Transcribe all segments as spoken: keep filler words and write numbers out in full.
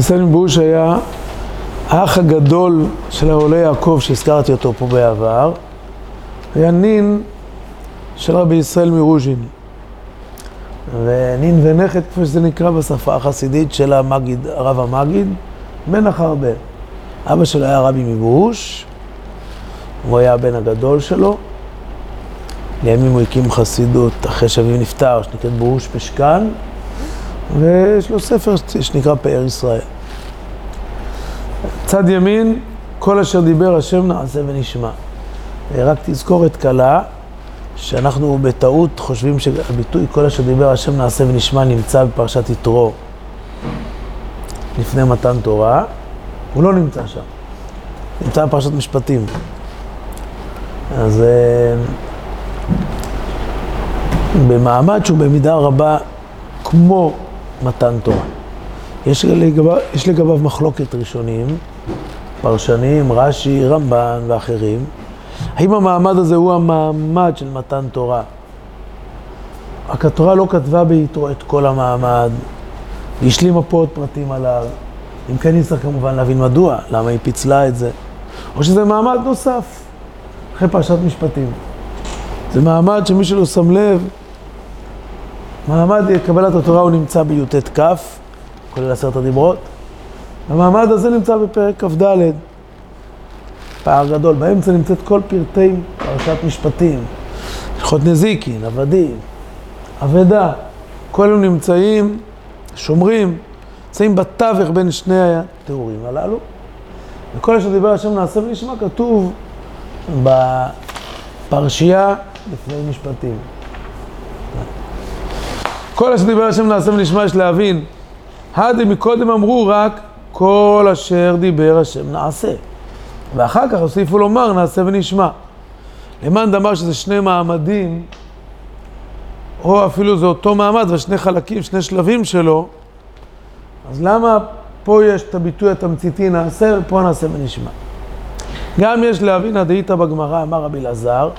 ישראל מבוש היה האח הגדול של העולה יעקב שהזכרתי אותו פה בעבר, היה נין של רבי ישראל מירוזין. ונין ונכד, כפי שזה נקרא בשפה החסידית של המגיד, הרב המגיד מנחרבה. אבא שלו היה רבי מבוש, הוא היה הבן הגדול שלו. לימים הוא הקים חסידות אחרי שאביו נפטר, שנקרא ברוש פשקן, ויש לו ספר שנקרא פאר ישראל. צד ימין, כל אשר דיבר השם נעשה ונשמע. רק תזכור את קלה, שאנחנו בטעות חושבים שהביטוי כל אשר דיבר השם נעשה ונשמע נמצא בפרשת יתרו לפני מתן תורה, הוא לא נמצא שם, נמצא בפרשת משפטים. אז במעמד שהוא במידה רבה כמו מתן תורה. יש לגביו, יש לגביו מחלוקת ראשונים, פרשנים, רש"י, רמב"ן ואחרים. האם המעמד הזה הוא המעמד של מתן תורה? התורה לא כתבה ביתרו את כל המעמד, השלימה פה עוד פרטים עליו. אם כן נצטרך כמובן להבין מדוע, למה היא פיצלה את זה. או שזה מעמד נוסף, אחרי פרשת משפטים. זה מעמד שמי שלא שם לב, מעמד קבלת התורה הוא נמצא ביוטת כף, כולל עשרת הדברות. המעמד הזה נמצא בפרק כ"ד, פער גדול. באמצע נמצאת כל פרטי פרשת משפטים, הלכות נזיקין, עבדים, עבדה. כל הם נמצאים, שומרים, נמצאים בתווך בין שני התיאורים הללו. וכל אשר דיבר השם נעשה ונשמע כתוב בפרשייה לפני משפטים. כל אשר דיבר השם נעשה ונשמע יש להבין. הדי מקודם אמרו רק כל אשר דיבר השם נעשה. ואחר כך הוסיפו לומר נעשה ונשמע. למען דאמר שזה שני מעמדים, או אפילו זה אותו מעמד ושני חלקים, שני שלבים שלו, אז למה פה יש את הביטוי התמציתי נעשה ופה נעשה ונשמע? גם יש להבין הדאיתא בגמרא, אמר רבי אלעזר,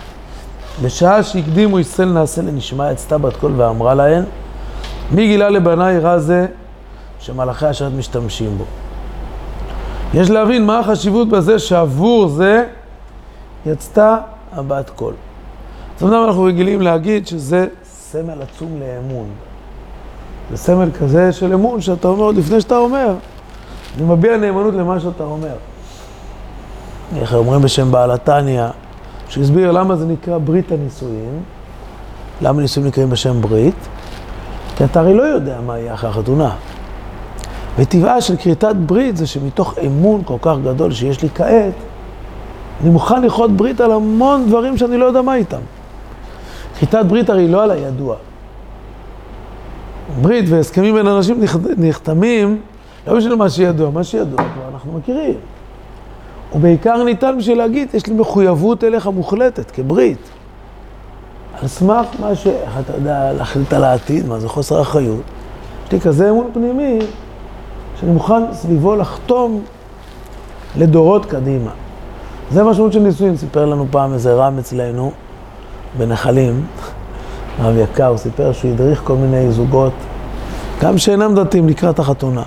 בשעה שהקדימו ישראל נעשה לנשמע, יצתה בת קול ואמרה להן, מי גילה לבניי רע זה שמלאכי השרת משתמשים בו. יש להבין מה החשיבות בזה שעבור זה יצתה הבת קול. זאת אומרת, אנחנו רגילים להגיד שזה סמל עצום לאמון. זה סמל כזה של אמון שאתה אומר עוד לפני שאתה אומר. אני מביע נאמנות למה שאתה אומר. איך אומרים בשם בעל התניא, שהסביר למה זה נקרא ברית הנישואים, למה נישואים נקראים בשם ברית, כי אתה הרי לא יודע מה יהיה אחרי החתונה. וטבעה של כריתת ברית זה שמתוך אמון כל כך גדול שיש לי כעת, אני מוכן לכרות ברית על המון דברים שאני לא יודע מה איתם. כריתת ברית הרי לא על הידוע. ברית והסכמים בין אנשים נחתמים, לא בשביל מה שידוע, מה שידוע כבר אנחנו מכירים. ובעיקר ניתן בשביל להגיד, יש לי מחויבות אליך מוחלטת, כברית. על סמך מה שאתה יודע להחליט על העתיד, מה זה חוסר אחריות. יש לי כזה אמון פנימי, שאני מוכן סביבו לחתום לדורות קדימה. זה משמעות של נישואים. סיפר לנו פעם איזה רם אצלנו, בנחלים, רב יקר, סיפר שהוא הדריך כל מיני זוגות, גם שאינם דתיים לקראת החתונה.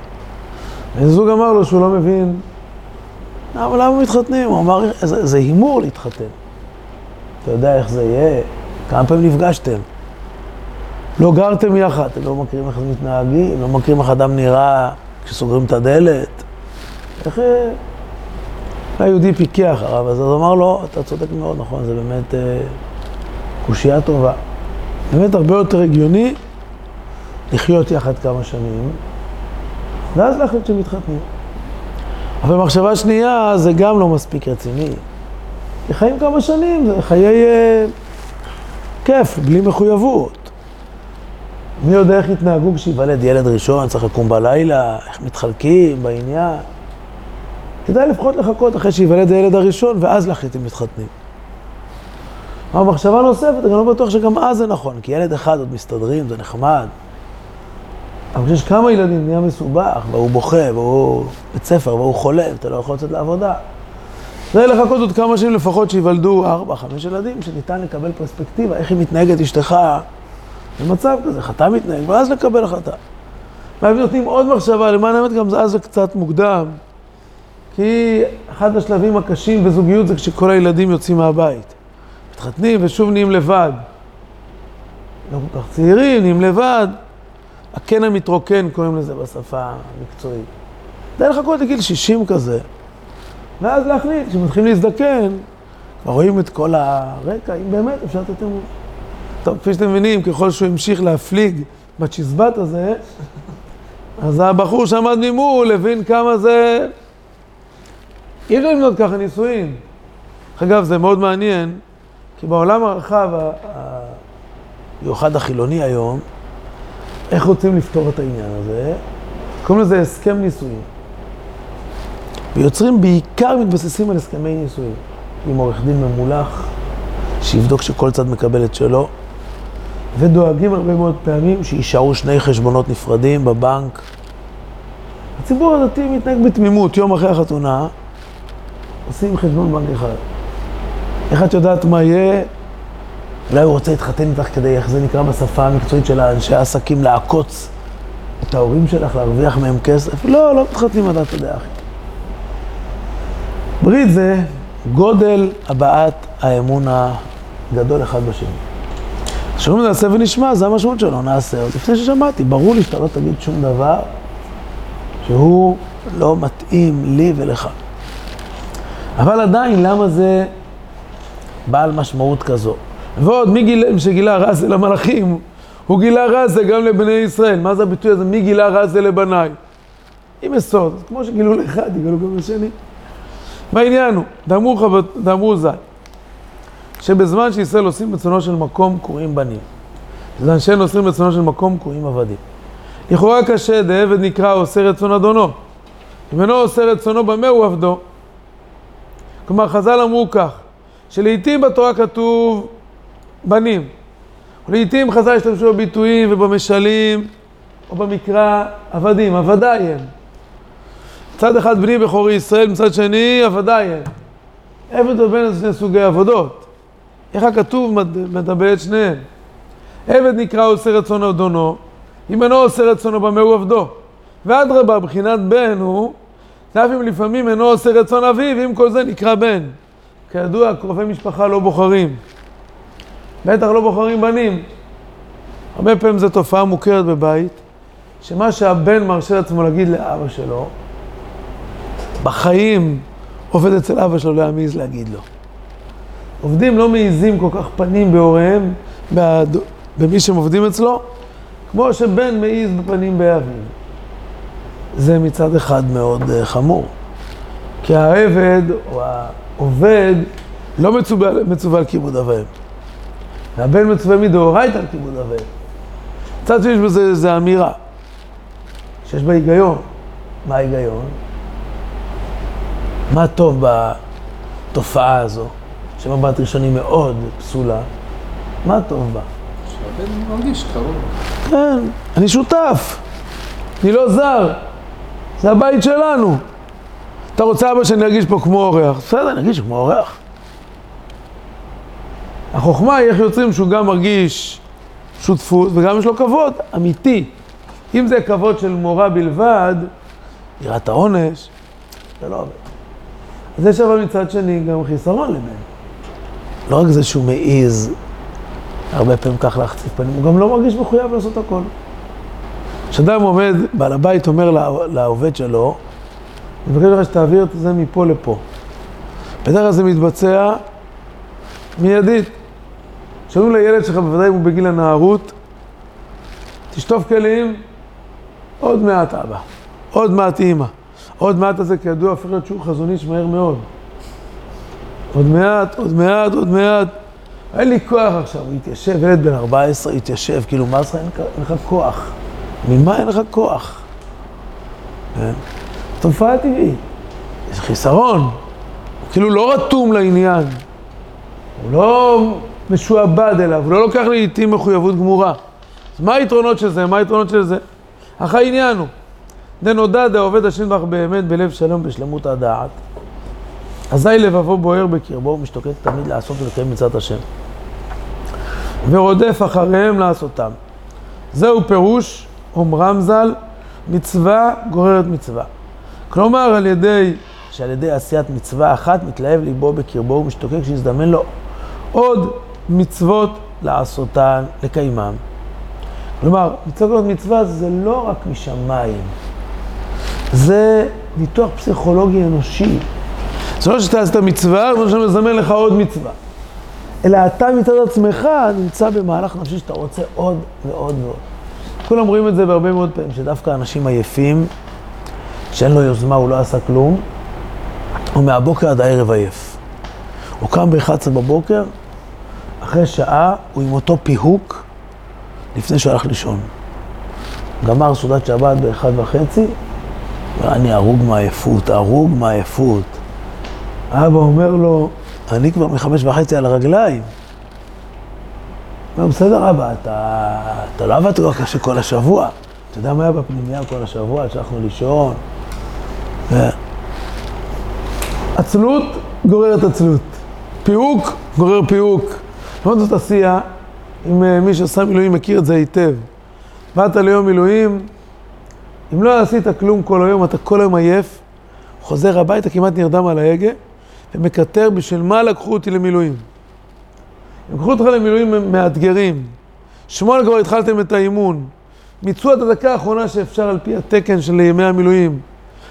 וזוג אמר לו שהוא לא מבין, אבל למה מתחתנים? הוא אמר, זה, זה הימור להתחתן. אתה יודע איך זה יהיה? כמה פעמים נפגשתם? לא גרתם יחד, אתם לא מכירים איך מתנהגים, לא מכירים איך אדם נראה כשסוגרים את הדלת. איך... היהודי פיקח הרב, אז הוא אמר לו, אתה צודק מאוד, נכון, זה באמת אה, קושייה טובה. באמת הרבה יותר הגיוני לחיות יחד כמה שנים, ואז להחליט שמתחתנים. אבל מחשבה שנייה זה גם לא מספיק רציני. חיים כמה שנים, זה חיי אה, כיף, בלי מחויבות. מי יודע איך התנהגו כשיוולד ילד ראשון, צריך לקום בלילה, איך מתחלקים בעניין. כדאי לפחות לחכות אחרי שיוולד הילד הראשון, ואז להחליט אם מתחתנים. אבל מחשבה נוספת, אני לא בטוח שגם אז זה נכון, כי ילד אחד עוד מסתדרים, זה נחמד. אבל כשיש כמה ילדים, נהיה מסובך, והוא בוכה, והוא בית ספר, והוא חולה, ואתה לא יכול לצאת לעבודה. זה לחכות עוד כמה שנים לפחות שיוולדו ארבע, חמש ילדים, שניתן לקבל פרספקטיבה, איך היא מתנהגת אשתך במצב כזה, חטא מתנהג, ואז לקבל החטא. ואז נותנים עוד מחשבה, למען האמת גם אז זה קצת מוקדם, כי אחד השלבים הקשים בזוגיות זה כשכל הילדים יוצאים מהבית. מתחתנים ושוב נהיים לבד. לא כל כך צעירים, נהיים לבד. הקן המתרוקן קוראים לזה בשפה המקצועית. די לחכות לגיל שישים כזה. ואז להחליט, כשמתחילים להזדקן, כבר רואים את כל הרקע, אם באמת אפשר לתתם... טוב, כפי שאתם מבינים, ככל שהוא המשיך להפליג בצ'זבט הזה, אז הבחור שעמד ממול, הבין כמה זה... אי אפשר למנות ככה נישואים. אגב, זה מאוד מעניין, כי בעולם הרחב, המיוחד החילוני היום, איך רוצים לפתור את העניין הזה? קוראים לזה הסכם נישואים. ויוצרים בעיקר מתבססים על הסכמי נישואים. עם עורך דין ממולח, שיבדוק שכל צד מקבל את שלו, ודואגים הרבה מאוד פעמים שישארו שני חשבונות נפרדים בבנק. הציבור הדתי מתנהג בתמימות, יום אחרי החתונה, עושים חשבון בנק אחד. איך את יודעת מה יהיה? אולי הוא רוצה להתחתן איתך כדי, איך זה נקרא בשפה המקצועית של האנשי העסקים, לעקוץ את ההורים שלך, להרוויח מהם כסף? לא, לא מתחתנים עד אתה יודע, אחי. ברית זה גודל הבעת האמון הגדול אחד בשני. שום נעשה ונשמע, זה המשמעות שלו, נעשה. אז לפני ששמעתי, ברור לי שאתה לא תגיד שום דבר שהוא לא מתאים לי ולך. אבל עדיין, למה זה בעל משמעות כזו? ועוד, מי גילה, שגילה רע זה למלאכים, הוא גילה רע זה גם לבני ישראל. מה זה הביטוי הזה? מי גילה רע זה לבניי? אם יסוד, כמו שגילו לאחד, יגילו גם לשני. בעניין הוא, דאמרו, חב... דאמרו זי, שבזמן שישראל עושים בצונו של מקום קוראים בנים. בזמן שאין עושים בצונו של מקום קוראים עבדים. לכאורה קשה, דעבד נקרא עושה רצון אדונו. אם אינו עושה רצונו במה הוא עבדו. כלומר, חז"ל אמרו כך, שלעיתים בתורה כתוב בנים. ולעיתים חז"ל השתמשו בביטויים ובמשלים, או במקרא עבדים, עבדיי הם. מצד אחד בני בכורי ישראל, מצד שני עבדיי הם. עבד ובן זה שני סוגי עבודות. איך הכתוב מדבר את שניהם? עבד נקרא עושה רצון אדונו, אם אינו עושה רצונו במה הוא עבדו. ועד רבה, בחינת בן הוא, אף אם לפעמים אינו עושה רצון אביו, אם כל זה נקרא בן. כידוע, קרובי משפחה לא בוחרים. בטח לא בוחרים בנים. הרבה פעמים זו תופעה מוכרת בבית, שמה שהבן מרשה לעצמו להגיד לאבא שלו, בחיים עובד אצל אבא שלו להעמיז להגיד לו. עובדים לא מעיזים כל כך פנים בהוריהם, בעד... במי שהם עובדים אצלו, כמו שבן מעיז בפנים באביו. זה מצד אחד מאוד uh, חמור. כי העבד או העובד לא מצווה, מצווה על כיבוד אביהם. והבן מצווה מדאורייתא על כיבוד אביהם. מצד שיש בזה זה אמירה, שיש בה היגיון. מה ההיגיון? מה טוב בתופעה הזו, שמבט ראשוני מאוד פסולה? מה טוב בה? שהבן מרגיש קרוב. כן, אני שותף. אני לא זר. זה הבית שלנו. אתה רוצה אבא שאני ארגיש פה כמו אורח? בסדר, אני ארגיש כמו אורח. החוכמה היא איך יוצרים שהוא גם מרגיש שותפות וגם יש לו כבוד אמיתי. אם זה כבוד של מורה בלבד, יראת העונש, זה לא עובד. אז יש אבל מצד שני גם חיסרון לבין. לא רק זה שהוא מעיז, הרבה פעמים כך להחציף פנים, הוא גם לא מרגיש מחויב לעשות הכל. כשאדם עומד, בעל הבית אומר לעובד שלו, אני מבקש לך שתעביר את זה מפה לפה. בדרך כלל זה מתבצע מיידית. שאומרים לילד שלך, בוודאי אם הוא בגיל הנערות, תשטוף כלים, עוד מעט אבא, עוד מעט אמא. עוד מעט הזה כידוע, הופך להיות שהוא חזוניש מהר מאוד. עוד מעט, עוד מעט, עוד מעט. אין לי כוח עכשיו, הוא התיישב, ילד בן ארבע עשרה התיישב, כאילו מה עשרה, אין לך כוח. ממה אין לך כוח? תופעה טבעית. יש חיסרון. הוא כאילו לא רתום לעניין. הוא לא משועבד אליו, הוא לא לוקח לעיתים מחויבות גמורה. אז מה היתרונות של זה? מה היתרונות של זה? אך העניין הוא. דנודע דעובד השם בך באמת בלב שלום בשלמות הדעת. אזי לבבו בוער בקרבו ומשתוקק תמיד לעשות ולקיים מצוות השם. ורודף אחריהם לעשותם. זהו פירוש, אומר רמזל, מצווה גוררת מצווה. כלומר, על ידי, שעל ידי עשיית מצווה אחת, מתלהב ליבו בקרבו ומשתוקק שיזדמן לו עוד מצוות לעשותן, לקיימן. כלומר, מצוות גוררת מצווה זה לא רק משמיים, זה ניתוח פסיכולוגי אנושי. זה לא שאתה עשית מצווה, זה לא שאתה מזמן לך עוד מצווה. אלא אתה מצד עצמך נמצא במהלך נפשי שאתה רוצה עוד ועוד ועוד. כולם רואים את זה בהרבה מאוד פעמים, שדווקא אנשים עייפים, שאין לו יוזמה, הוא לא עשה כלום, הוא מהבוקר עד הערב עייף. הוא קם ב-אחת עשרה בבוקר, אחרי שעה הוא עם אותו פיהוק לפני שהוא הלך לישון. גמר סעודת שבת באחד וחצי, ואני הרוג מעייפות, הרוג מעייפות. אבא אומר לו, אני כבר מחמש וחצי על הרגליים. הוא בסדר, אבא, אתה, אתה לא עבדת רק קשה כל השבוע. אתה יודע מה היה בפנימיה כל השבוע, עד שאנחנו לישון. ו... עצלות גוררת עצלות. פיהוק גורר פיהוק. לעומת זאת עשייה, אם מי שעשה מילואים מכיר את זה היטב. באת ליום מילואים, אם לא עשית כלום כל היום, אתה כל היום עייף, חוזר הביתה, כמעט נרדם על ההגה, ומקטר בשביל מה לקחו אותי למילואים. הם לקחו אותך למילואים הם מאתגרים. שמונה כבר התחלתם את האימון. מיצוע את הדקה האחרונה שאפשר על פי התקן של ימי המילואים.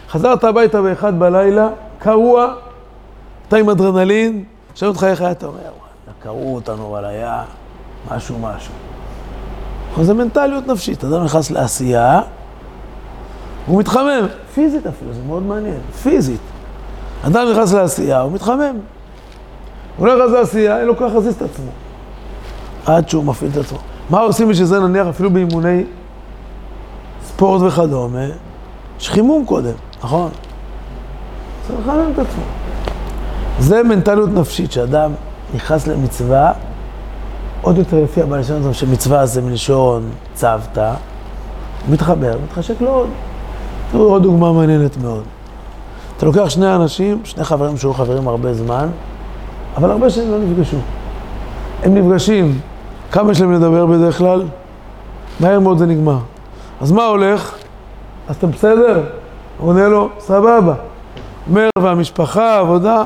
חזרת הביתה באחד בלילה, קרוע, אתה עם אדרנלין, שאלו אותך איך היה, אתה אומר, קראו אותנו, אבל היה משהו משהו. אבל זה מנטליות נפשית, אדם נכנס לעשייה, הוא מתחמם, פיזית אפילו, זה מאוד מעניין, פיזית. אדם נכנס לעשייה, הוא מתחמם. הוא נכנס לעשייה, אין לו ככה להזיז את עצמו. עד שהוא מפעיל את עצמו. מה עושים בשביל זה נניח אפילו באימוני ספורט וכדומה? יש חימום קודם, נכון? צריך לחמם את עצמו. זה מנטליות נפשית שאדם נכנס למצווה, עוד יותר יופיע בלשון הזאת שמצווה זה מלשון צוותא, מתחבר, מתחשק לו עוד. זו עוד דוגמה מעניינת מאוד. אתה לוקח שני אנשים, שני חברים שהיו חברים הרבה זמן, אבל הרבה שנים לא נפגשו. הם נפגשים, כמה יש להם לדבר בדרך כלל? מהר מאוד זה נגמר. אז מה הולך? אז אתה בסדר? עונה לו, סבבה. אומר, והמשפחה, עבודה,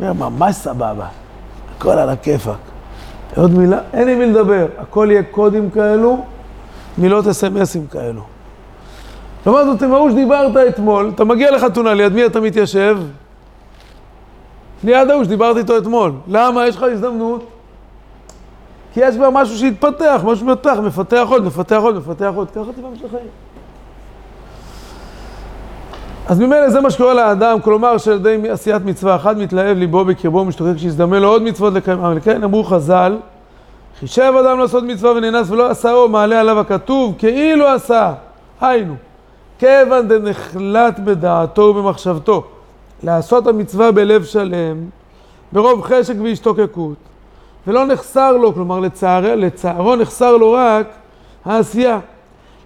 אומר, ממש סבבה. הכל על הכיפק. עוד מילה, אין לי מי לדבר. הכל יהיה קודים כאלו, מילות אס-אמסים כאלו. למה זאת, תמרו שדיברת אתמול, אתה מגיע לחתונה, ליד מי אתה מתיישב? ליד ההוא שדיברת איתו אתמול. למה? יש לך הזדמנות. כי יש כבר משהו שהתפתח, משהו מתח, מפתח עוד, מפתח עוד, מפתח עוד. ככה טבעם של חיים. אז ממילא זה מה שקורה לאדם, כלומר שעל ידי עשיית מצווה אחת מתלהב ליבו בקרבו ומשתוקק שיזדמן לו עוד מצוות לקיים. אבל כן אמרו חז"ל, חישב אדם לעשות מצווה ונאנס ולא עשהו, מעלה עליו הכתוב, כאילו עשה. היינו, כיוון דנחלט בדעתו ובמחשבתו, לעשות המצווה בלב שלם, ברוב חשק והשתוקקות, ולא נחסר לו, כלומר לצער, לצערו נחסר לו רק העשייה.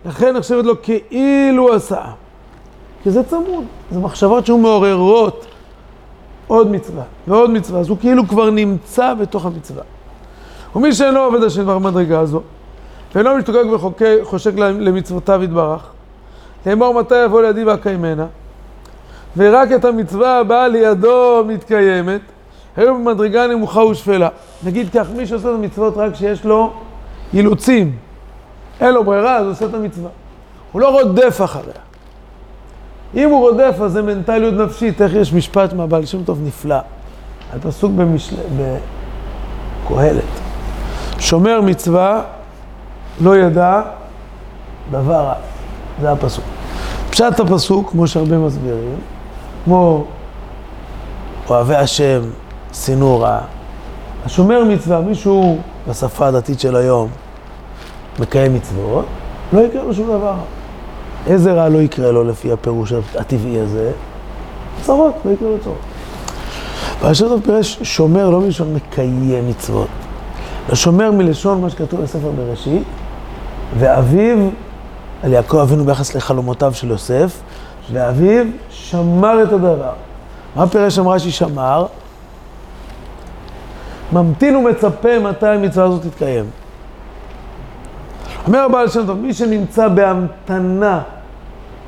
לכן נחשבת לו כאילו עשה. כי זה צמוד, זה מחשבות שהוא מעוררות עוד מצווה ועוד מצווה, אז הוא כאילו כבר נמצא בתוך המצווה. ומי שאינו עובד השם במדרגה הזו, ואינו משתוקק וחושק למצוותיו יתברך, לאמור מתי יבוא לידי ואקיימנה, ורק את המצווה הבאה לידו מתקיימת, היו במדרגה נמוכה ושפלה. נגיד כך, מי שעושה את המצוות רק שיש לו אילוצים, אין לו ברירה, אז הוא עושה את המצווה. הוא לא רודף אחריה. אם הוא רודף, אז זה מנטליות נפשית. איך יש משפט מהבעל שם טוב נפלא. על פסוק במשל... בקהלת. שומר מצווה לא ידע דבר רע. זה הפסוק. פשט הפסוק, כמו שהרבה מסבירים, כמו אוהבי השם, שינו רע. השומר מצווה, מישהו בשפה הדתית של היום מקיים מצוות, לא יקרה לו שום דבר רע. איזה רע לא יקרה לו לפי הפירוש הטבעי הזה? צרות, לא יקרה לו צרות. ועכשיו טוב פירש שומר לא מלשון מקיים מצוות. לשומר מלשון מה שכתוב בספר בראשית, ואביו, על יעקב אבינו ביחס לחלומותיו של יוסף, ואביו שמר את הדבר. מה פירש אמרה ששמר? ממתין ומצפה מתי המצווה הזאת תתקיים. אומר הבעל שם טוב, מי שנמצא בהמתנה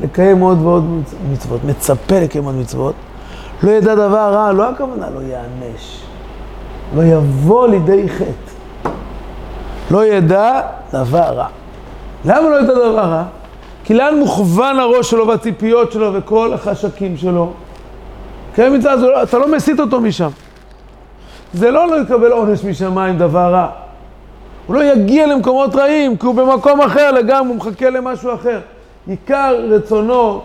לקיים עוד ועוד מצוות, מצפה לקיים עוד מצוות, לא ידע דבר רע, לא הכוונה לא יענש, לא יבוא לידי חטא, לא ידע דבר רע. למה לא ידע דבר רע? כי לאן מוכוון הראש שלו והציפיות שלו וכל החשקים שלו? כן, מצד זה, אתה לא מסית אותו משם. זה לא לא יקבל עונש משמיים דבר רע. הוא לא יגיע למקומות רעים, כי הוא במקום אחר לגמרי, הוא מחכה למשהו אחר. עיקר רצונו,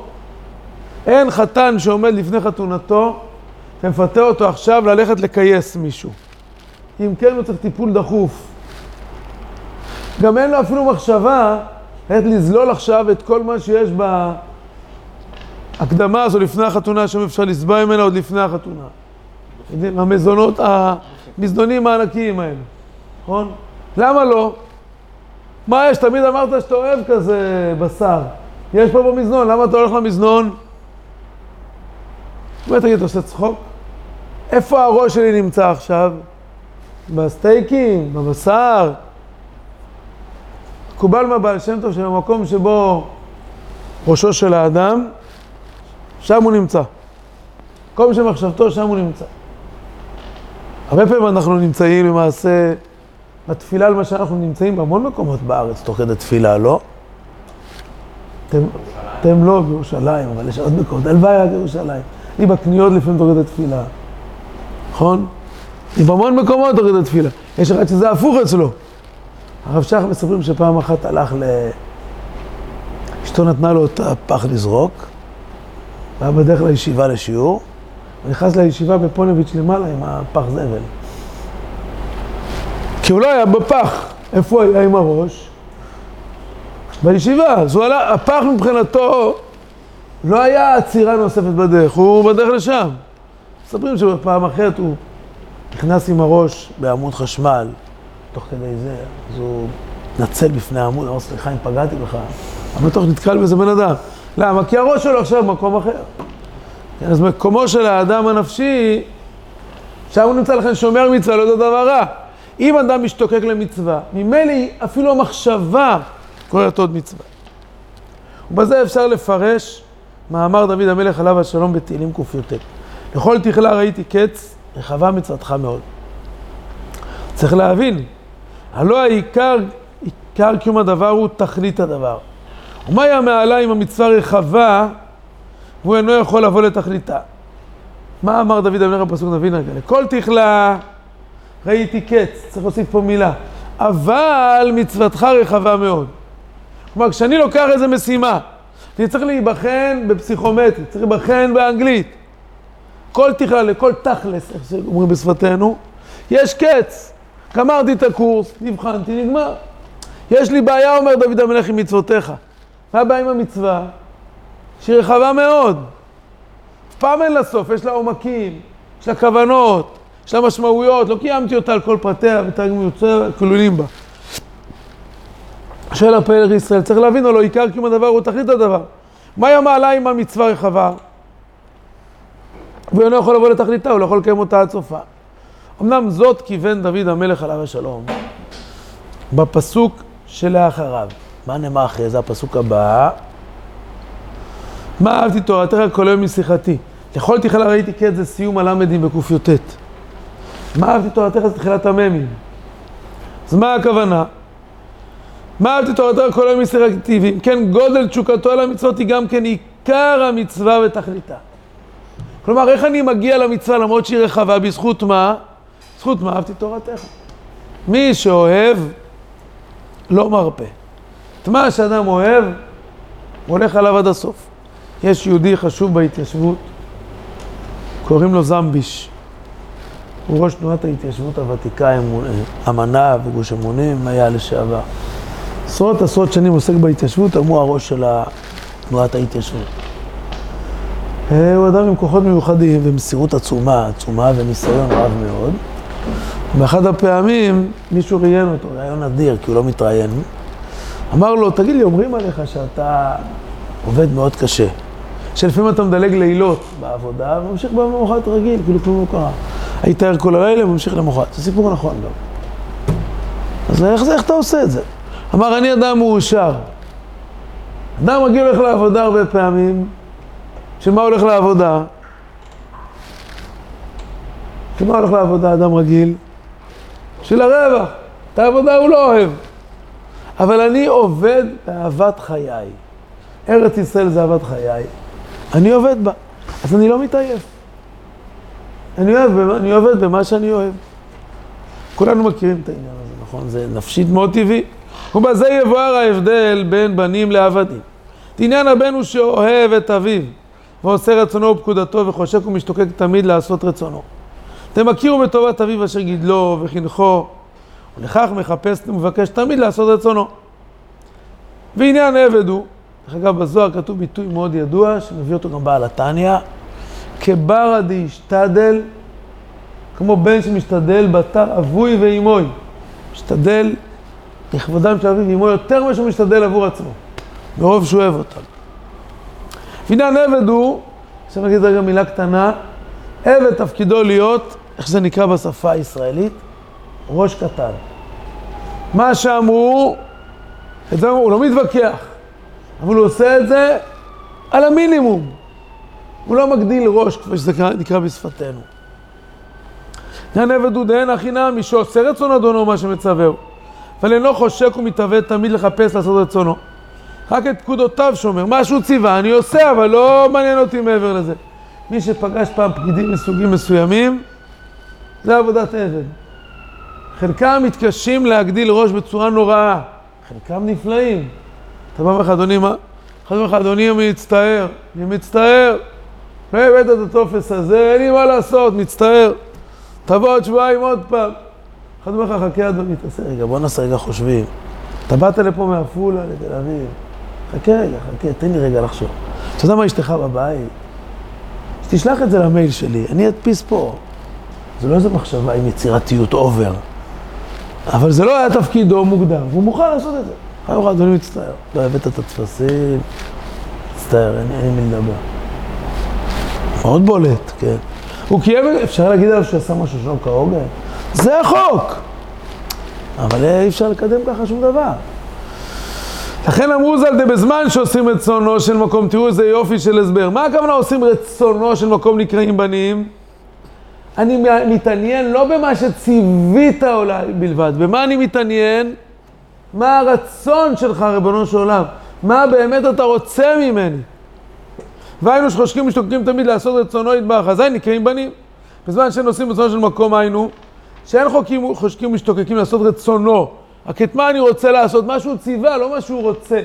אין חתן שעומד לפני חתונתו, ומפתה אותו עכשיו ללכת לקייס מישהו. אם כן, הוא צריך טיפול דחוף. גם אין לו אפילו מחשבה, ללכת לזלול עכשיו את כל מה שיש בהקדמה הזו לפני החתונה, שם אפשר לסבע ממנה עוד לפני החתונה. המזונות, המזדונים הענקיים האלה, נכון? למה לא? מה יש? תמיד אמרת שאתה אוהב כזה בשר. יש פה במזנון, למה אתה הולך למזנון? מה תגיד, אתה עושה צחוק? איפה הראש שלי נמצא עכשיו? בסטייקים, בבשר. קובל מהבעל שם טוב שבמקום שבו ראשו של האדם, שם הוא נמצא. מקום שמחשבתו, שם הוא נמצא. הרבה פעמים אנחנו נמצאים למעשה התפילה על מה שאנחנו נמצאים בהמון מקומות בארץ, תוך כדי תפילה, לא? אתם, אתם לא בירושלים, אבל יש עוד מקומות, הלוואי רק בירושלים. אני בקניות לפעמים תוך כדי תפילה, נכון? אני בהמון מקומות תוך כדי תפילה. יש אחד שזה הפוך אצלו. הרב שח מספרים שפעם אחת הלך ל... אשתו נתנה לו את הפח לזרוק, והיה בדרך לישיבה לשיעור, ונכנס לישיבה בפונביץ' למעלה עם הפח זבל. כי הוא לא היה בפח, איפה הוא היה עם הראש? בישיבה, אז הוא עלה, הפח מבחינתו לא היה עצירה נוספת בדרך, הוא בדרך לשם. מספרים שבפעם אחרת הוא נכנס עם הראש בעמוד חשמל, תוך כדי זה, אז הוא נצל בפני העמוד, אמר, סליחה אם פגעתי בך, אבל תוך נתקל בזה בן אדם. למה? כי הראש שלו עכשיו במקום אחר. אז מקומו של האדם הנפשי, שם הוא נמצא לכן שומר מצווה, לא יודע דבר רע. אם אדם משתוקק למצווה, ממילא אפילו המחשבה קוראת עוד מצווה. ובזה אפשר לפרש מאמר דוד המלך עליו השלום בתהילים ק"ט. לכל תכלה ראיתי קץ, רחבה מצוותך מאוד. צריך להבין, הלא העיקר, עיקר קיום הדבר הוא תכלית הדבר. ומה היה מעלה אם המצווה רחבה, והוא אינו יכול לבוא לתכליתה? מה אמר דוד המלך בפסוק נבין רגע? לכל תכלה... ראיתי קץ, צריך להוסיף פה מילה, אבל מצוותך רחבה מאוד. כלומר, כשאני לוקח איזה משימה, אני צריך להיבחן בפסיכומטרי, צריך להיבחן באנגלית. כל תכלה, לכל תכלס, איך שאומרים בשפתנו, יש קץ. גמרתי את הקורס, נבחנתי, נגמר. יש לי בעיה, אומר דוד המלך, עם מצוותיך. מה הבעיה עם המצווה? שהיא רחבה מאוד. פעם אין לה סוף, יש לה עומקים, יש לה כוונות. יש לה משמעויות, לא קיימתי אותה על כל פרטיה ותרגמי יוצא כלולים בה. שואל הפלר ישראל, צריך להבין או לא, עיקר קיום הדבר הוא תכלית הדבר. מה היה מעלה אם המצווה רחבה? והוא לא יכול לבוא לתכליתה, הוא לא יכול לקיים אותה עד סופה. אמנם זאת כיוון דוד המלך עליו השלום, בפסוק שלאחריו. מה נאמר אחרי זה? הפסוק הבא. מה אהבתי תורתך כל יום משיחתי? לכל תכלה ראיתי קץ, זה סיום הלמדים בקי"ט. מה אהבתי תורתך? זה תחילת הממים. אז מה הכוונה? מה אהבתי תורתך כל יום משיחתי? ואם כן, גודל תשוקתו על המצוות היא גם כן עיקר המצווה ותכליתה. כלומר, איך אני מגיע למצווה למרות שהיא רחבה? בזכות מה? בזכות מה אהבתי תורתך. מי שאוהב, לא מרפה. את מה שאדם אוהב, הוא הולך עליו עד הסוף. יש יהודי חשוב בהתיישבות, קוראים לו זמביש. הוא ראש תנועת ההתיישבות הוותיקה, אמנה וגוש אמונים, היה לשעבר. עשרות עשרות שנים עוסק בהתיישבות, אמרו הראש של תנועת ההתיישבות. הוא אדם עם כוחות מיוחדים ומסירות עצומה, עצומה וניסיון רב מאוד. באחד הפעמים מישהו ראיין אותו, ראיון אדיר, כי הוא לא מתראיין. אמר לו, תגיד לי, אומרים עליך שאתה עובד מאוד קשה. שלפעמים אתה מדלג לילות בעבודה, וממשיך במוחת רגיל, כאילו כלום לא קרה. היית ער כל הלילה, וממשיך למוחת. זה סיפור נכון גם. אז איך, איך אתה עושה את זה? אמר, אני אדם מאושר. אדם רגיל הולך לעבודה הרבה פעמים, שמה הולך לעבודה? שמה הולך לעבודה אדם רגיל? של הרווח, את העבודה הוא לא אוהב. אבל אני עובד באהבת חיי. ארץ ישראל זה אהבת חיי. אני עובד בה, אז אני לא מתעייף. אני, אני עובד במה שאני אוהב. כולנו מכירים את העניין הזה, נכון? זה נפשית מאוד טבעי. ובזה יבואר ההבדל בין בנים לעבדים. את עניין הבן הוא שאוהב את אביו, ועושה רצונו ופקודתו, וחושק ומשתוקק תמיד לעשות רצונו. אתם מכירו בטובת אביו אשר גידלו וחינכו, ולכך מחפש ומבקש תמיד לעשות רצונו. ועניין עבד הוא, אגב בזוהר כתוב ביטוי מאוד ידוע, שמביא אותו גם בעל התניא, כברא דהשתדל, כמו בן שמשתדל בתר אבוי ואימוי. משתדל לכבודם של אביו ואימו יותר משהו משתדל עבור עצמו, מרוב שהוא אוהב אותם. עניין עבד הוא, עכשיו נגיד רגע מילה קטנה, עבד תפקידו להיות, איך זה נקרא בשפה הישראלית? ראש קטן. מה שאמרו, את זה אמרו, הוא לא מתווכח, אבל הוא עושה את זה על המינימום. הוא לא מגדיל ראש, כפי שזה נקרא בשפתנו. עניין עבד הוא דהן הכי נעמי, שעושה רצון אדונו מה שמצווהו, אבל אינו חושק ומתאבד תמיד לחפש לעשות רצונו. רק את פקודותיו שומר, משהו ציווה, אני עושה, אבל לא מעניין אותי מעבר לזה. מי שפגש פעם פקידים מסוגים מסוימים, זה עבודת עבד. חלקם מתקשים להגדיל ראש בצורה נוראה, חלקם נפלאים. אתה בא מחדוני, מה? חדוני, אני מצטער, אני מצטער. הבאת את התופס הזה, אין לי מה לעשות, מצטער. תבוא עוד שבועיים עוד פעם. אחד אומר לך, חכה, אדוני, תעשה רגע, בוא נעשה רגע חושבים. אתה באת לפה מהפעולה, לתל אביב. חכה רגע, חכה, תן לי רגע לחשוב. אתה יודע מה אשתך בבית? שתשלח את זה למייל שלי, אני אדפיס פה. זה לא איזו מחשבה עם יצירתיות אובר. אבל זה לא היה תפקידו מוקדם, והוא מוכן לעשות את זה. אחר כך, אדוני, מצטער. לא הבאת את התפסים, מצטער, אין לי לדבר. מאוד בולט, כן. הוא קיים, אפשר להגיד עליו שעשה משהו שלא כהוגן. זה החוק, אבל אי אפשר לקדם ככה שום דבר. לכן אמרו זלדה בזמן שעושים רצונו של מקום, תראו איזה יופי של הסבר. מה הכוונה עושים רצונו של מקום נקראים בנים? אני מתעניין לא במה שציווית אולי בלבד, במה אני מתעניין? מה הרצון שלך ריבונו של עולם? מה באמת אתה רוצה ממני? והיינו שחושקים משתוקקים תמיד לעשות רצונו יתברך, אזי נקראים בנים. בזמן שנוסעים רצונו של מקום היינו, שאין חוקים, חושקים משתוקקים לעשות רצונו, רק את מה אני רוצה לעשות, מה שהוא ציווה, לא מה שהוא רוצה.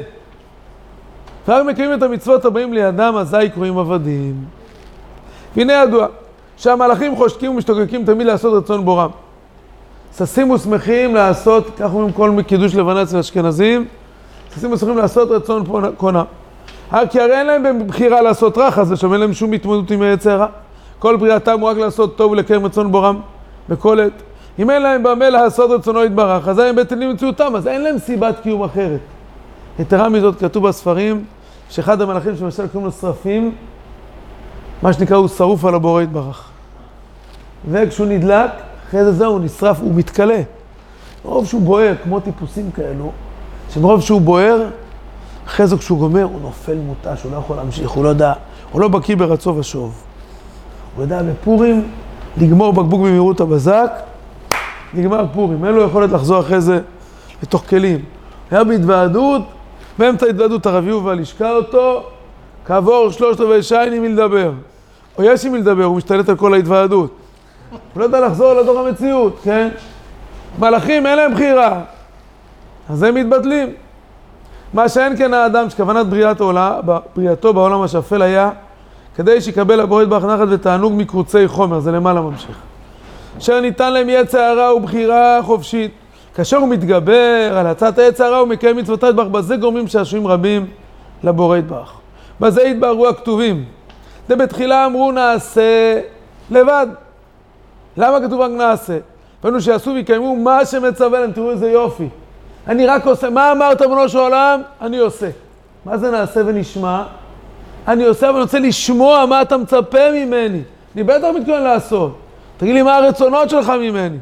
רק מקיים את המצוות הבאים לידם, אזי קוראים עבדים. והנה ידוע, שהמלאכים חושקים ומשתוקקים תמיד לעשות רצון בורם. ששים ושמחים לעשות, כך אומרים כל מקידוש לבנה אצל אשכנזים, ששים ושמחים לעשות רצון קונה. כי הרי אין להם בבחירה לעשות רע, אז לשם אין להם שום התמודדות עם היצר הרע. כל בריאתם הוא רק לעשות טוב ולקיים רצון בורם. בכל עת, אם אין להם במה לעשות רצונו יתברך, אז הם בטלים מציאותם, אז אין להם סיבת קיום אחרת. יתרה מזאת כתוב בספרים, שאחד המלאכים שמשל קוראים לו שרפים, מה שנקרא הוא שרוף על הבורא יתברך. וכשהוא נדלק, אחרי זה זהו, הוא נשרף, הוא מתקלה. מרוב שהוא בוער, כמו טיפוסים כאלו, שמרוב שהוא בוער, אחרי זה כשהוא גומר, הוא נופל מוטש, הוא לא יכול להמשיך, הוא לא יודע, הוא לא בקיא ברצו ושוב. הוא יודע בפורים, לגמור בקבוק במהירות הבזק, נגמר פורים, אין לו יכולת לחזור אחרי זה לתוך כלים. היה בהתוועדות, באמצע התוועדות הרב יובל והלשכה אותו, כעבור שלושת רבעי שעה אין עם מי לדבר. או יש עם מי לדבר, הוא משתלט על כל ההתוועדות. הוא לא יודע לחזור לתוך המציאות, כן? מלאכים אין להם בחירה, אז הם מתבטלים. מה שאין כן האדם שכוונת בריאת העולה, בריאתו בעולם השפל היה, כדי שיקבל הבורא יתברך נחת ותענוג מקורצי חומר, זה למעלה ממשיך. אשר ניתן להם יצר הרע ובחירה חופשית. כאשר הוא מתגבר על הצעת היצר הרע ומקיים מצוותו יתברך, בזה גורמים שעשועים רבים לבורא יתברך. בזה יתבהרו הכתובים. זה בתחילה אמרו נעשה לבד. למה כתוב רק נעשה? ואנו שיעשו ויקיימו מה שמצווה להם, תראו איזה יופי. אני רק עושה, מה אמרת בנו של העולם? אני עושה. מה זה נעשה ונשמע? אני עושה ואני רוצה לשמוע מה אתה מצפה ממני. אני בטח מתכוון לעשות. תגיד לי מה הרצונות שלך ממני.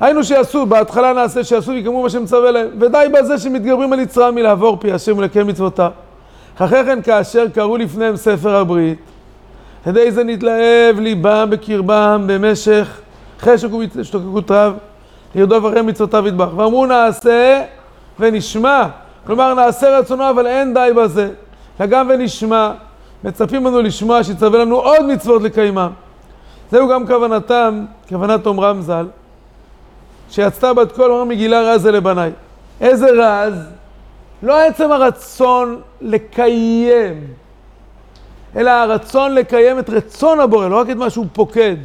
היינו שיעשו, בהתחלה נעשה שיעשו ויקיימו מה שמצווה להם, ודי בזה שמתגברים על יצרם מלעבור פי השם ולקיים מצוותיו. אחרי כן כאשר קראו לפניהם ספר הברית, ידי זה נתלהב ליבם בקרבם במשך חשק ושתוקקות רב, לרדוף אחרי מצוותיו ידבח. ואמרו נעשה ונשמע, כלומר נעשה רצונו אבל אין די בזה, לגם ונשמע, מצפים לנו לשמוע שיצווה לנו עוד מצוות לקיימם. זהו גם כוונתם, כוונת תום רמזל, שיצתה בת קול אומר מגילה רז לבני. איזה רז? לא עצם הרצון לקיים, אלא הרצון לקיים את רצון הבורא, לא רק את מה שהוא פוקד.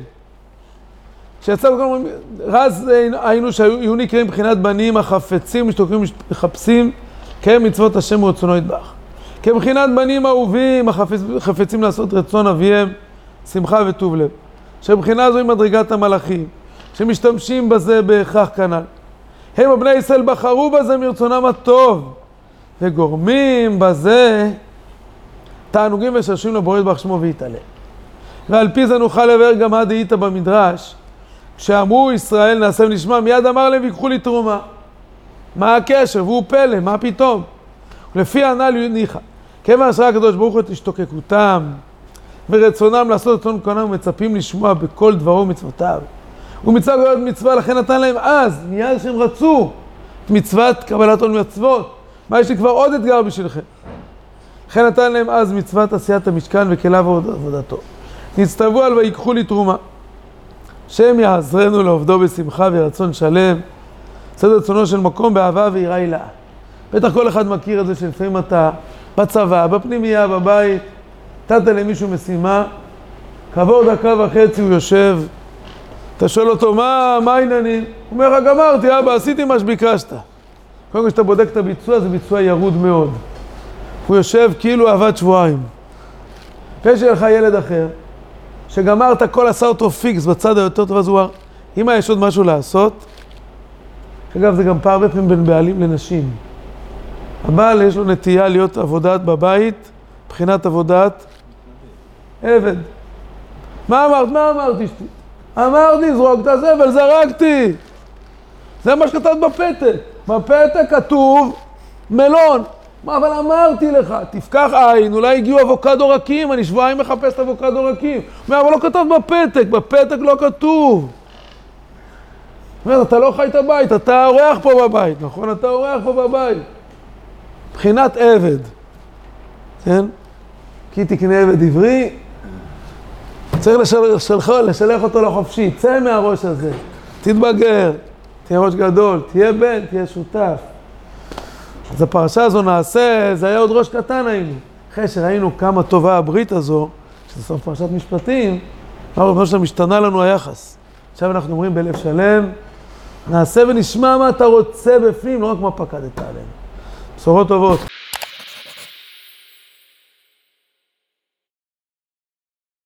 כשיצא בת קול אומרים, רז היינו שהיו נקראים מבחינת בנים החפצים, משתוקרים מחפשים, קיים מצוות השם ורצונו ידבח. כבחינת בנים אהובים, החפצים לעשות רצון אביהם, שמחה וטוב לב. שבחינה זו היא מדרגת המלאכים, שמשתמשים בזה בהכרח כנ"ל. הם הבני ישראל בחרו בזה מרצונם הטוב, וגורמים בזה תענוגים ושרשים לבורא ידבח שמו ויתעלה. ועל פי זה נוכל לבאר גם מה דהיתא במדרש, כשאמרו ישראל נעשה ונשמע, מיד אמר להם ויקחו לי תרומה. מה הקשר? והוא פלא, מה פתאום? לפי הנ"ל ניחא, כיוון שראה הקדוש ברוך הוא את השתוקקותם ורצונם לעשות רצון כהנם, מצפים לשמוע בכל דברו ומצוותיו. ומצווה גדולת מצווה, לכן נתן להם אז, מיד שהם רצו, מצוות קבלת עול מצוות. מה יש לי כבר עוד אתגר בשבילכם? לכן נתן להם אז מצוות עשיית המשכן וכליו ועבודתו. נצטוו על ויקחו לי תרומה. שם יעזרנו לעובדו בשמחה ורצון שלם, עושה רצונו של מקום באהבה ויראה הילאה. בטח כל אחד מכיר את זה שלפעמים אתה בצבא, בפנימייה, בבית, תת למישהו משימה, כעבור דקה וחצי הוא יושב, אתה שואל אותו, מה, מה העניינים? הוא אומר, גמרתי, אבא, עשיתי מה שביקשת. קודם כל כשאתה בודק את הביצוע, זה ביצוע ירוד מאוד. הוא יושב כאילו עבד שבועיים. ויש לך ילד אחר, שגמרת כל עשה אותו פיקס בצד היותר טוב, אז הוא אומר, אמא, יש עוד משהו לעשות? אגב, זה גם פער הרבה פעמים בין בעלים לנשים. הבעל יש לו נטייה להיות עבודת בבית, מבחינת עבודת עבד. מה אמרת? מה אמרת אשתי? אמרתי, זרוק את הזבל, זרקתי. זה מה שכתבת בפתק. בפתק כתוב מלון. מה, אבל אמרתי לך, תפקח עין, אולי הגיעו אבוקדו רכים, אני שבועיים מחפש את אבוקדו רכים. מה, אבל לא כתב בפתק, בפתק לא כתוב. אתה לא חי את הבית, אתה אורח פה בבית, נכון? אתה אורח פה בבית. מבחינת עבד, כן? כי תקנה עבד עברי, צריך לשל... שלחו, לשלח אותו לחופשי, צא מהראש הזה, תתבגר, תהיה ראש גדול, תהיה בן, תהיה שותף. אז הפרשה הזו נעשה, זה היה עוד ראש קטן היינו. אחרי שראינו כמה טובה הברית הזו, שזה סוף פרשת משפטים, הרבה שלנו משתנה לנו היחס. עכשיו אנחנו אומרים בלב שלם, נעשה ונשמע מה אתה רוצה בפנים, לא רק מה פקדת עלינו. בשורות טובות.